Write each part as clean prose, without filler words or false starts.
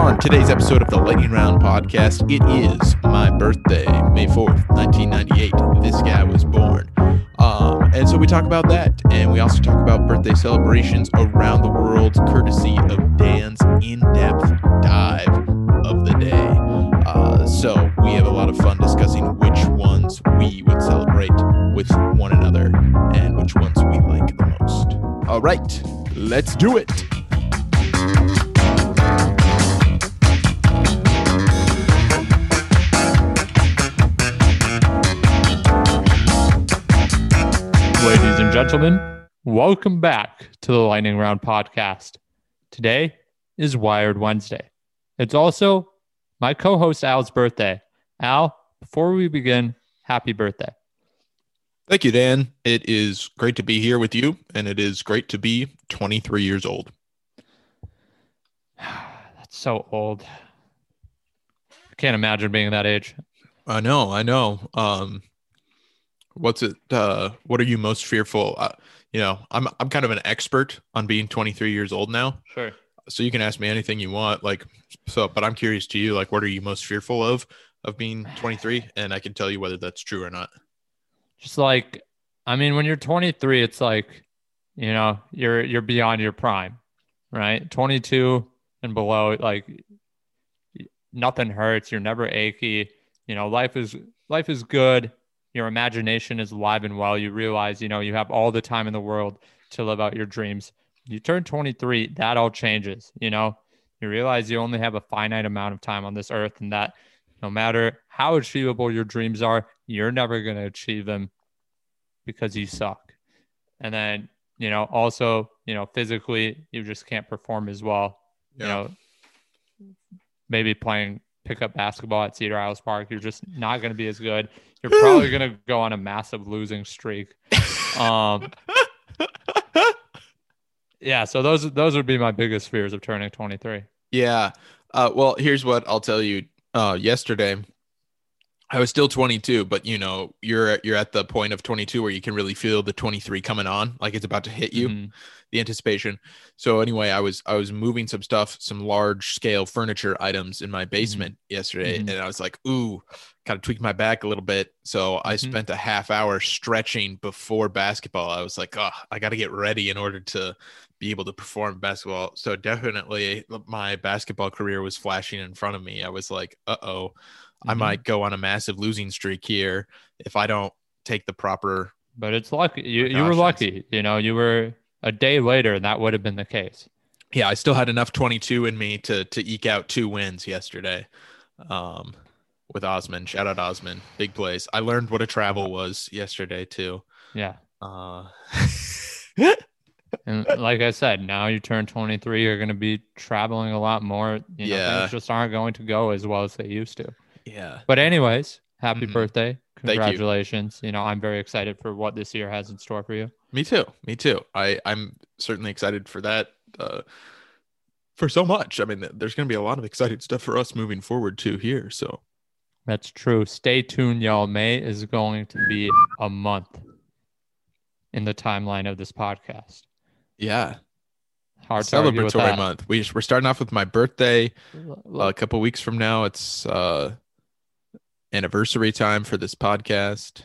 On today's episode of the Lightning Round Podcast, it is my birthday, May 4th, 1998. This guy was born. And so we talk about that, and we also talk about birthday celebrations around the world, courtesy of Dan's in-depth dive of the day. So we have a lot of fun discussing which ones we would celebrate with one another and which ones we like the most. All right, let's do it. Ladies and gentlemen, welcome back to the Lightning Round Podcast. Today is Wired Wednesday. It's also my co-host Al's birthday. Al, before we begin, happy birthday. Thank you, Dan. It is great to be here with you, and it is great to be 23 years old. That's so old. I can't imagine being that age. I know. What are you most fearful? I'm kind of an expert on being 23 years old now. Sure. So you can ask me anything you want. But I'm curious to you, what are you most fearful of being 23? And I can tell you whether that's true or not. When you're 23, it's you're beyond your prime, right? 22 and below, nothing hurts. You're never achy. Life is good. Your imagination is alive and well. You realize, you have all the time in the world to live out your dreams. You turn 23, that all changes. You realize you only have a finite amount of time on this earth, and that no matter how achievable your dreams are, you're never going to achieve them because you suck. And then, physically, you just can't perform as well. Yeah. Maybe playing pickup basketball at Cedar Isles Park, you're just not going to be as good. You're probably going to go on a massive losing streak. Yeah, so those would be my biggest fears of turning 23. Yeah. Well, here's what I'll tell you. Yesterday, I was still 22, but you're at the point of 22 where you can really feel the 23 coming on, like it's about to hit you, the anticipation. So anyway, I was moving some stuff, some large scale furniture items in my basement yesterday, and I was like, ooh, kind of tweaked my back a little bit. So I spent a half hour stretching before basketball. I was like, oh, I got to get ready in order to be able to perform basketball. So definitely my basketball career was flashing in front of me. I was like, uh-oh. I might go on a massive losing streak here if I don't take the proper. But it's lucky. You were lucky. You were a day later, and that would have been the case. Yeah, I still had enough 22 in me to eke out 2 wins yesterday with Osman. Shout out Osman. Big place. I learned what a travel was yesterday, too. Yeah. And like I said, now you turn 23, you're going to be traveling a lot more. Things just aren't going to go as well as they used to. Yeah. But anyways, happy birthday. Congratulations. Thank you. I'm very excited for what this year has in store for you. Me too. I'm certainly excited for that, for so much. There's going to be a lot of exciting stuff for us moving forward too here. So that's true. Stay tuned, y'all. May is going to be a month in the timeline of this podcast. Yeah. Hard celebratory month. We're starting off with my birthday. A couple weeks from now, it's anniversary time for this podcast.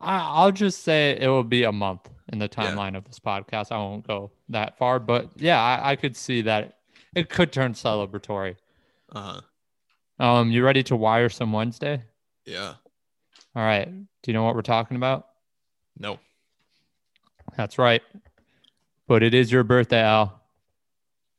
I'll just say it will be a month in the timeline of this podcast. I won't go that far, but I could see that it could turn celebratory. You ready to wire some Wednesday? Yeah. All right. Do you know what we're talking about? No. That's right. But it is your birthday, Al.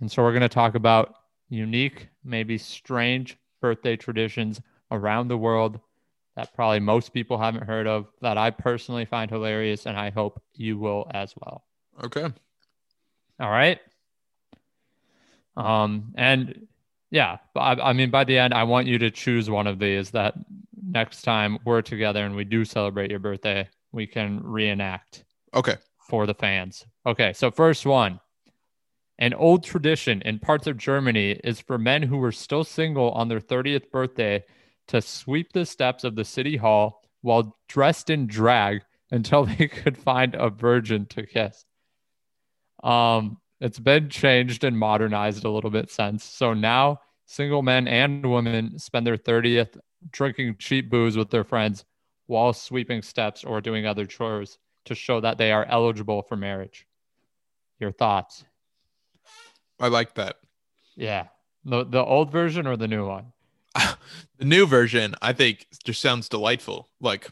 And so we're going to talk about unique, maybe strange birthday traditions around the world that probably most people haven't heard of, that I personally find hilarious, and I hope you will as well. Okay. All right. By the end, I want you to choose one of these that next time we're together and we do celebrate your birthday, we can reenact. Okay. For the fans. Okay, so first one. An old tradition in parts of Germany is for men who were still single on their 30th birthday to sweep the steps of the city hall while dressed in drag until they could find a virgin to kiss. It's been changed and modernized a little bit since. So now Single men and women spend their 30th drinking cheap booze with their friends while sweeping steps or doing other chores to show that they are eligible for marriage. Your thoughts? I like that. Yeah. The old version or the new one? The new version, I think, just sounds delightful. Like,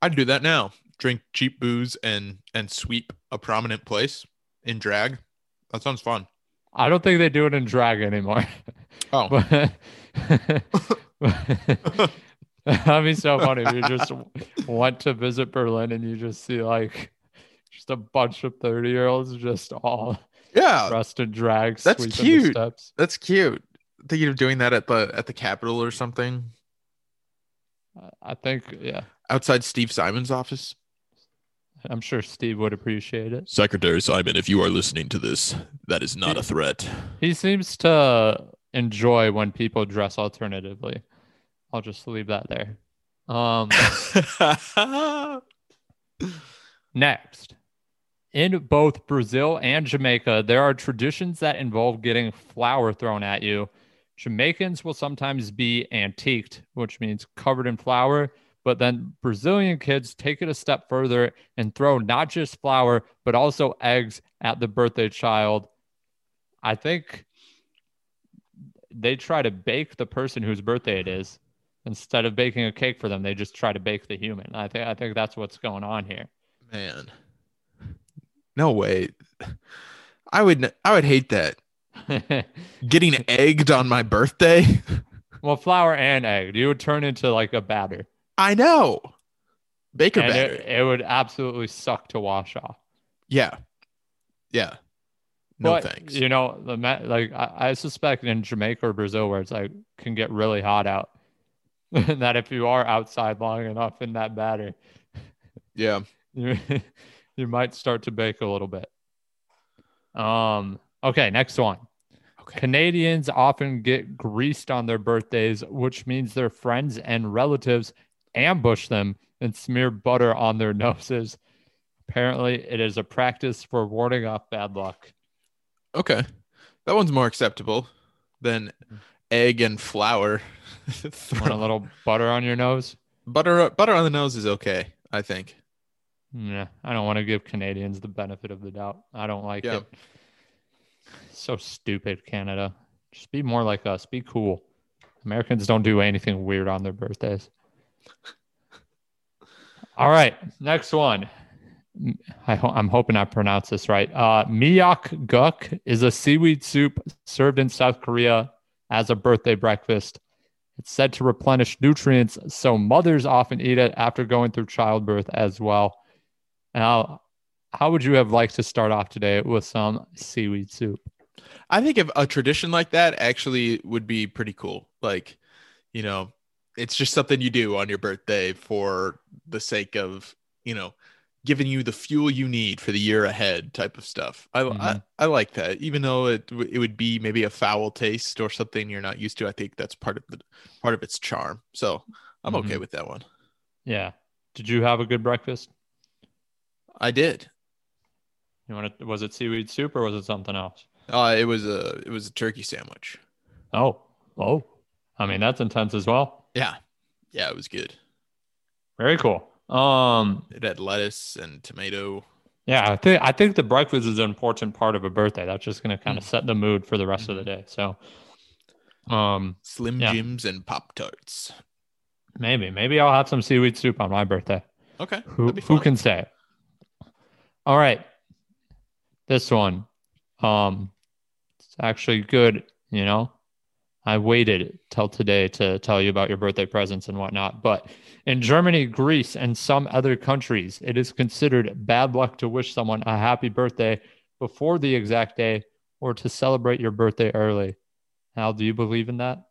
I'd do that now. Drink cheap booze and sweep a prominent place in drag. That sounds fun. I don't think they do it in drag anymore. Oh. But that'd be so funny if you just went to visit Berlin and you just see like just a bunch of 30-year-olds just all dressed in drag. That's cute. The steps. That's cute. Thinking of doing that at the Capitol or something. I think, yeah. Outside Steve Simon's office. I'm sure Steve would appreciate it. Secretary Simon, if you are listening to this, that is not a threat. He seems to enjoy when people dress alternatively. I'll just leave that there. Next. In both Brazil and Jamaica, there are traditions that involve getting flour thrown at you. Jamaicans will sometimes be antiqued, which means covered in flour. But then Brazilian kids take it a step further and throw not just flour, but also eggs at the birthday child. I think they try to bake the person whose birthday it is. Instead of baking a cake for them, they just try to bake the human. I think that's what's going on here. Man. No way. I would hate that. Getting egged on my birthday? Well, flour and egg. You would turn into like a batter. I know. Baker batter. It would absolutely suck to wash off. Yeah. Yeah. No, but, thanks. You know, I suspect in Jamaica or Brazil where it's like can get really hot out that if you are outside long enough in that batter. Yeah. You might start to bake a little bit. Okay, next one. Canadians often get greased on their birthdays, which means their friends and relatives ambush them and smear butter on their noses. Apparently, it is a practice for warding off bad luck. Okay. That one's more acceptable than egg and flour. Want a little butter on your nose? Butter on the nose is okay, I think. Yeah, I don't want to give Canadians the benefit of the doubt. I don't like it. So stupid, Canada. Just be more like us. Be cool. Americans don't do anything weird on their birthdays. All right, next one. I'm hoping I pronounce this right. Miyeok Guk is a seaweed soup served in South Korea as a birthday breakfast. It's said to replenish nutrients, so mothers often eat it after going through childbirth as well. Now, how would you have liked to start off today with some seaweed soup? I think if a tradition like that actually would be pretty cool. Like, you know, it's just something you do on your birthday for the sake of, you know, giving you the fuel you need for the year ahead type of stuff. I like that, even though it would be maybe a foul taste or something you're not used to. I think that's part of its charm. So I'm okay with that one. Yeah. Did you have a good breakfast? I did. Was it seaweed soup or was it something else? It was a turkey sandwich. Oh, I mean, that's intense as well. Yeah, it was good. Very cool. It had lettuce and tomato. Yeah, I think the breakfast is an important part of a birthday. That's just going to kind of set the mood for the rest of the day. So, Slim Jims and Pop-Tarts. Maybe I'll have some seaweed soup on my birthday. Okay, who can say? All right, this one. It's actually good, you know. I waited till today to tell you about your birthday presents and whatnot. But in Germany, Greece, and some other countries, it is considered bad luck to wish someone a happy birthday before the exact day or to celebrate your birthday early. Al, do you believe in that?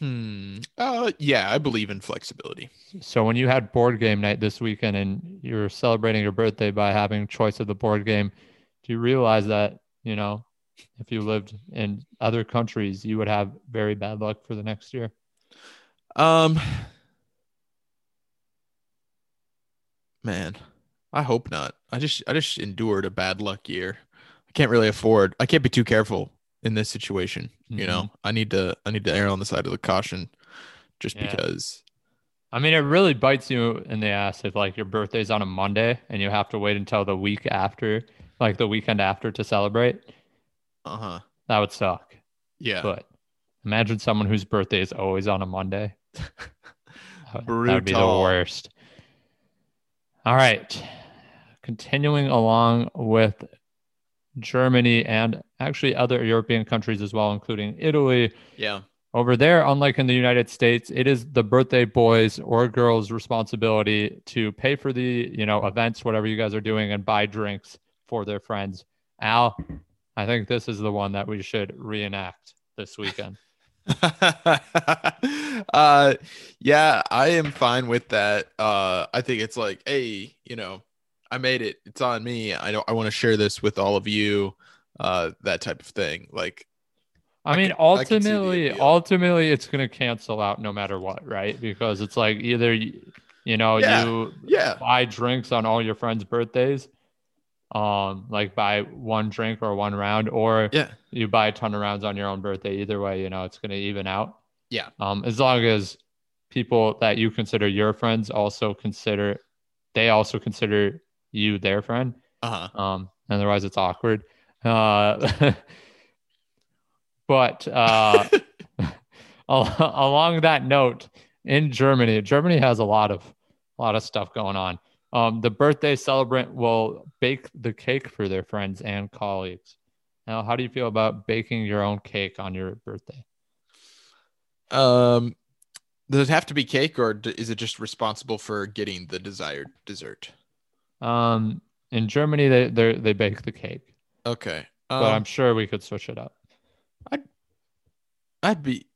Yeah, I believe in flexibility. So when you had board game night this weekend and you're celebrating your birthday by having choice of the board game, do you realize that, you know, if you lived in other countries, you would have very bad luck for the next year? Man, I hope not. I just endured a bad luck year. I can't be too careful in this situation. Mm-hmm. You know, I need to err on the side of the caution, just because. I mean, it really bites you in the ass if like your birthday's on a Monday and you have to wait until the week after, like the weekend after, to celebrate. That would suck. Yeah. But imagine someone whose birthday is always on a Monday. Brutal. That would be the worst. All right. Continuing along with Germany and actually other European countries as well, including Italy. Yeah. Over there, unlike in the United States, it is the birthday boy's or girl's responsibility to pay for the, you know, events, whatever you guys are doing, and buy drinks for their friends. Al, I think this is the one that we should reenact this weekend. Yeah, I am fine with that. I think it's like, hey, you know, I made it. It's on me. I want to share this with all of you. That type of thing. Like, I mean, ultimately, it's going to cancel out no matter what, right? Because it's like either, you know, you buy drinks on all your friends' birthdays, like buy one drink or one round, or you buy a ton of rounds on your own birthday. Either way, you know, it's going to even out. Yeah. As long as people that you consider your friends also consider you their friend. Otherwise, it's awkward. But along that note, in Germany has a lot of stuff going on. The birthday celebrant will bake the cake for their friends and colleagues. Now, how do you feel about baking your own cake on your birthday? Does it have to be cake, or is it just responsible for getting the desired dessert? In Germany, they bake the cake. Okay, but I'm sure we could switch it up. I'd be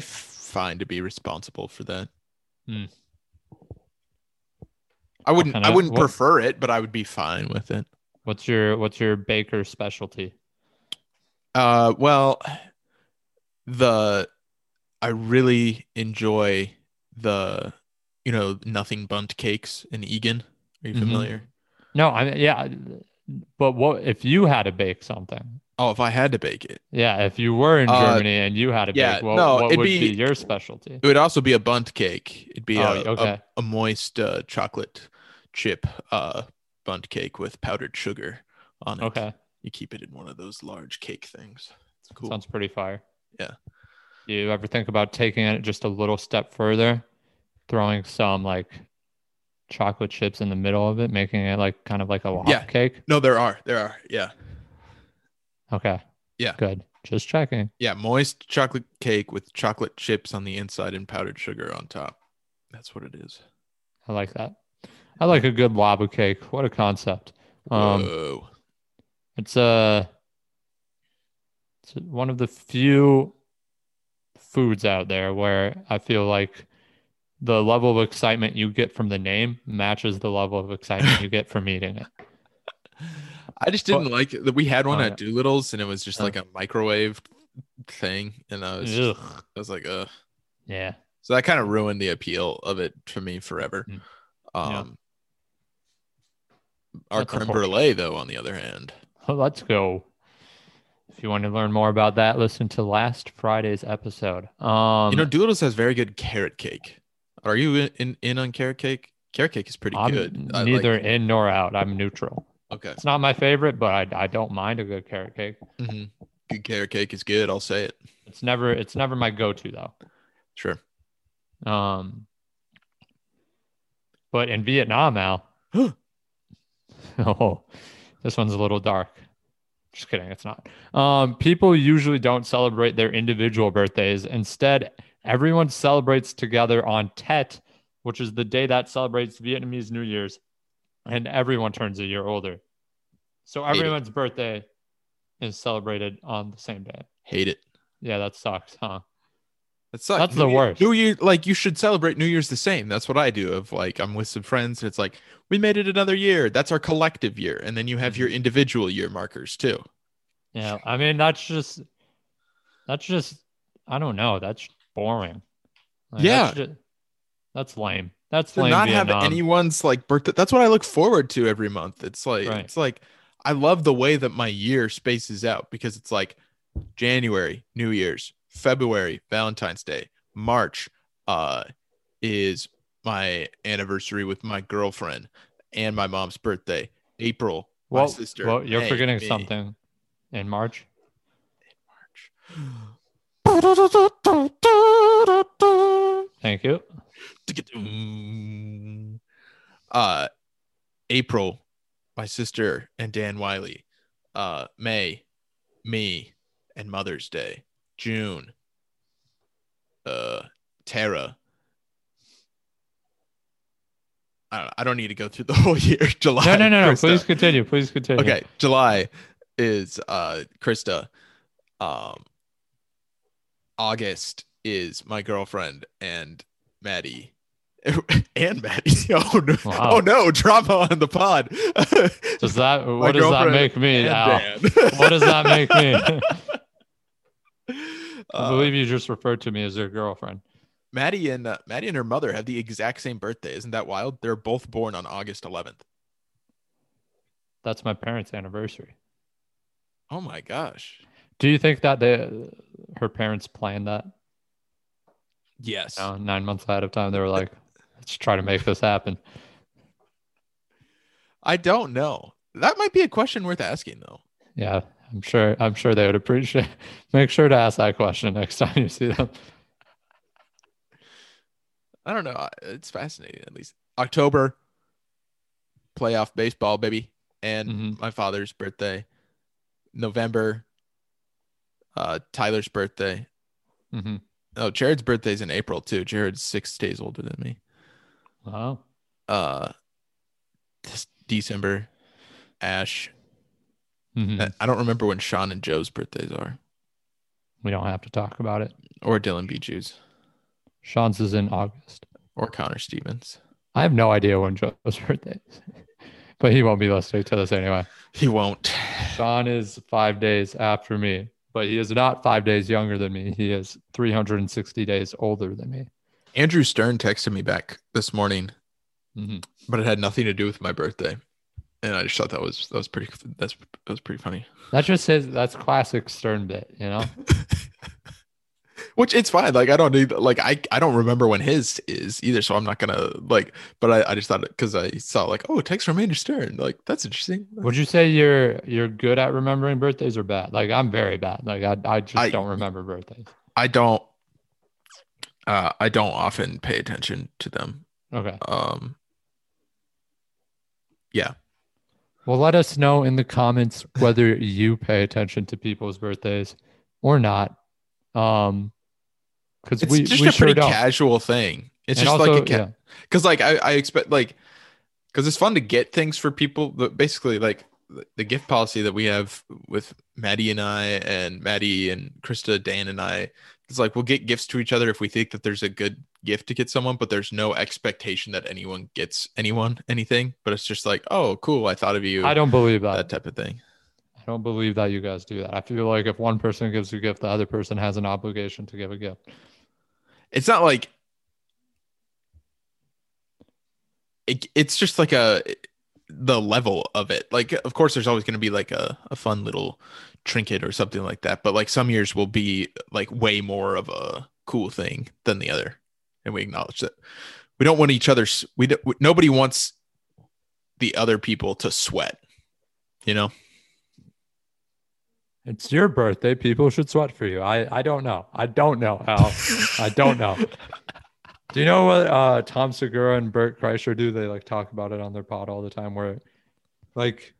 fine to be responsible for that. I wouldn't prefer it, but I would be fine with it. What's your baker specialty? Well, I really enjoy the, you know, Nothing Bundt Cakes in Egan. Are you familiar? No, I mean, yeah. But what if you had to bake something? Oh, if I had to bake it. Yeah, if you were in Germany and you had to bake, what would be your specialty? It would also be a Bundt cake. It'd be a moist chocolate chip Bundt cake with powdered sugar on it. Okay. You keep it in one of those large cake things. It's cool. Sounds pretty fire. Yeah. Do you ever think about taking it just a little step further, throwing some like chocolate chips in the middle of it, making it like kind of like a log cake? No, there are. Yeah. Okay. Yeah. Good. Just checking. Yeah. Moist chocolate cake with chocolate chips on the inside and powdered sugar on top. That's what it is. I like that. I like a good lava cake. What a concept. Whoa. It's one of the few foods out there where I feel like the level of excitement you get from the name matches the level of excitement you get from eating it. I just didn't like that we had one at Doolittle's, and it was just like a microwave thing, and I was like, ugh. Yeah. So that kind of ruined the appeal of it for me forever. Our creme brulee, though, on the other hand. Oh, let's go. If you want to learn more about that, listen to last Friday's episode. You know, Doolittle's has very good carrot cake. Are you in on carrot cake? Carrot cake is pretty good. Neither in nor out. I'm neutral. Okay. It's not my favorite, but I don't mind a good carrot cake. Mm-hmm. Good carrot cake is good. I'll say it. It's never my go-to though. Sure. But in Vietnam, Al. Oh, this one's a little dark. Just kidding. It's not. People usually don't celebrate their individual birthdays. Instead, everyone celebrates together on Tet, which is the day that celebrates Vietnamese New Year's. And everyone turns a year older. So everyone's birthday is celebrated on the same day. Hate it. Yeah, that sucks, huh? That sucks. That's the worst. New Year, like, you should celebrate New Year's the same. That's what I do. Of like, I'm with some friends, and it's like, we made it another year. That's our collective year. And then you have your individual year markers too. Yeah, I mean, that's just I don't know. That's boring. Like, yeah. That's lame. That's to not Vietnam. Have anyone's like birthday. That's what I look forward to every month. It's like, right. It's like, I love the way that my year spaces out, because it's like, January, New Year's. February, Valentine's Day. March is my anniversary with my girlfriend and my mom's birthday. April, my sister. Well, you're forgetting something. In March? In March. Thank you. April, my sister and Dan Wiley. May, me and Mother's Day. June, Tara. I don't need to go through the whole year. July. No. Krista. Please continue. Okay. July is Krista. August is my girlfriend and Maddie. And Maddie. Oh no! Wow. Oh no! Drama on the pod. What does that make me? What does that make me? I believe you just referred to me as your girlfriend. Maddie and her mother have the exact same birthday. Isn't that wild? They're both born on August 11th. That's my parents' anniversary. Oh my gosh. Do you think that her parents planned that? Yes. 9 months ahead of time, they were like, let's try to make this happen. I don't know. That might be a question worth asking though. Yeah. I'm sure they would appreciate. Make sure to ask that question next time you see them. I don't know. It's fascinating. At least October, playoff baseball, baby, and my father's birthday. November, Tyler's birthday. Mm-hmm. Oh, Jared's birthday's in April too. Jared's 6 days older than me. Wow. December, Ash. Mm-hmm. I don't remember when Sean and Joe's birthdays are. We don't have to talk about it. Or Dylan B. Jews. Sean's is in August. Or Connor Stevens. I have no idea when Joe's birthday is. But he won't be listening to this anyway. He won't. Sean is 5 days after me. But he is not 5 days younger than me. He is 360 days older than me. Andrew Stern texted me back this morning. Mm-hmm. But it had nothing to do with my birthday. And I just thought that was pretty funny. That just says that's classic Stern bit, you know. Which it's fine. Like I don't need. Like I don't remember when his is either, so I'm not gonna like. But I just thought because I saw like, oh, text from Andrew Stern. Like that's interesting. Would you say you're good at remembering birthdays or bad? Like I'm very bad. Like I don't remember birthdays. I don't often pay attention to them. Okay. Yeah. Well, let us know in the comments whether you pay attention to people's birthdays or not. Because it's a pretty casual thing. It's and just also, like because like I expect like because it's fun to get things for people. But basically, like the gift policy that we have with Maddie and Krista, Dan and I, it's like we'll get gifts to each other if we think that there's a good gift to get someone, but there's no expectation that anyone gets anyone anything. But it's just like, oh, cool, I thought of you. I don't believe that type of thing. I don't believe that you guys do that. I feel like if one person gives a gift, the other person has an obligation to give a gift. It's not like it's just like the level of it. Like, of course, there's always going to be like a fun little trinket or something like that. But like some years will be like way more of a cool thing than the other. And we acknowledge that we don't want each other's. Nobody wants the other people to sweat, you know? It's your birthday. People should sweat for you. I don't know how. I don't know. Do you know what Tom Segura and Bert Kreischer do? They like talk about it on their pod all the time where like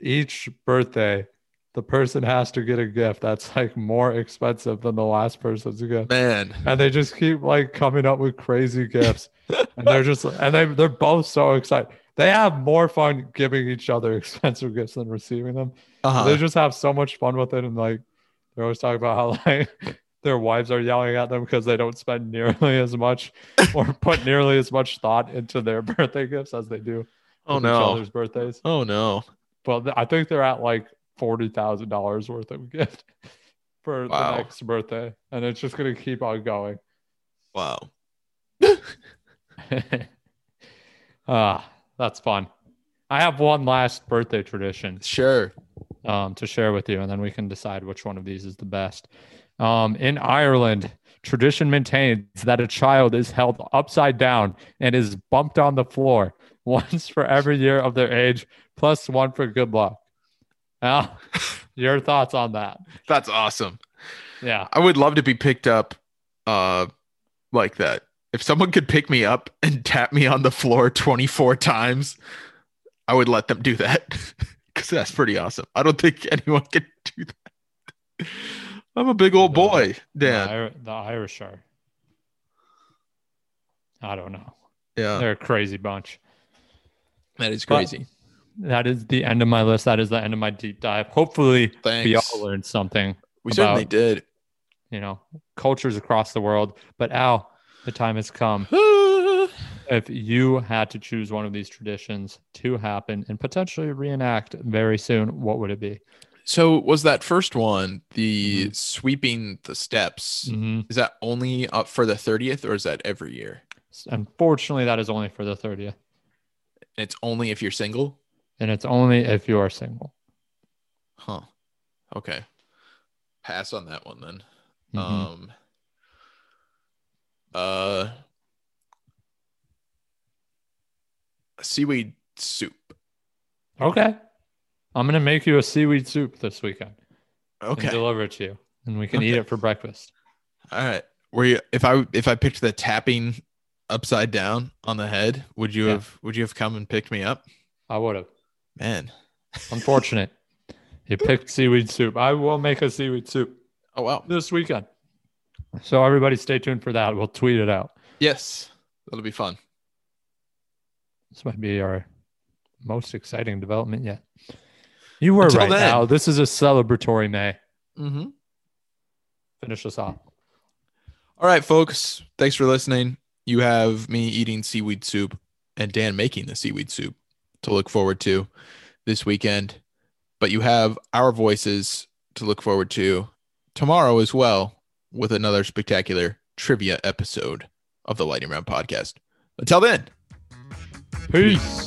each birthday, the person has to get a gift that's like more expensive than the last person's gift. Man. And they just keep like coming up with crazy gifts. And they're both so excited. They have more fun giving each other expensive gifts than receiving them. Uh-huh. They just have so much fun with it. And like they always talk about how like their wives are yelling at them because they don't spend nearly as much or put nearly as much thought into their birthday gifts as they do each other's birthdays. Oh no. But I think they're at like $40,000 worth of gift for the next birthday, and it's just gonna keep on going. Wow. That's fun. I have one last birthday tradition. Sure. to share with you, and then we can decide which one of these is the best. In Ireland, tradition maintains that a child is held upside down and is bumped on the floor once for every year of their age, plus one for good luck. Your thoughts on that? That's awesome. Yeah. I would love to be picked up like that. If someone could pick me up and tap me on the floor 24 times, I would let them do that because that's pretty awesome. I don't think anyone could do that. I'm a big old boy, Dan. The Irish are. I don't know. Yeah. They're a crazy bunch. That is crazy. But that is the end of my list. That is the end of my deep dive. Hopefully, we all learned something. We certainly did. You know, cultures across the world. But Al, the time has come. If you had to choose one of these traditions to happen and potentially reenact very soon, what would it be? So was that first one, the sweeping the steps, is that only up for the 30th or is that every year? Unfortunately, that is only for the 30th. It's only if you're single? And it's only if you are single. Huh. Okay. Pass on that one then. Seaweed soup. Okay. I'm going to make you a seaweed soup this weekend. Okay. And deliver it to you. And we can eat it for breakfast. All right. Were you, if I picked the tapping upside down on the head, would you have come and picked me up? I would have. Man. Unfortunate. You picked seaweed soup. I will make a seaweed soup. Oh, wow. This weekend. So everybody stay tuned for that. We'll tweet it out. Yes. That'll be fun. This might be our most exciting development yet. You were until right then. Now. This is a celebratory May. Mm-hmm. Finish us off. All right, folks. Thanks for listening. You have me eating seaweed soup and Dan making the seaweed soup to look forward to this weekend. But you have our voices to look forward to tomorrow as well with another spectacular trivia episode of the Lightning Round Podcast. Until then. Peace.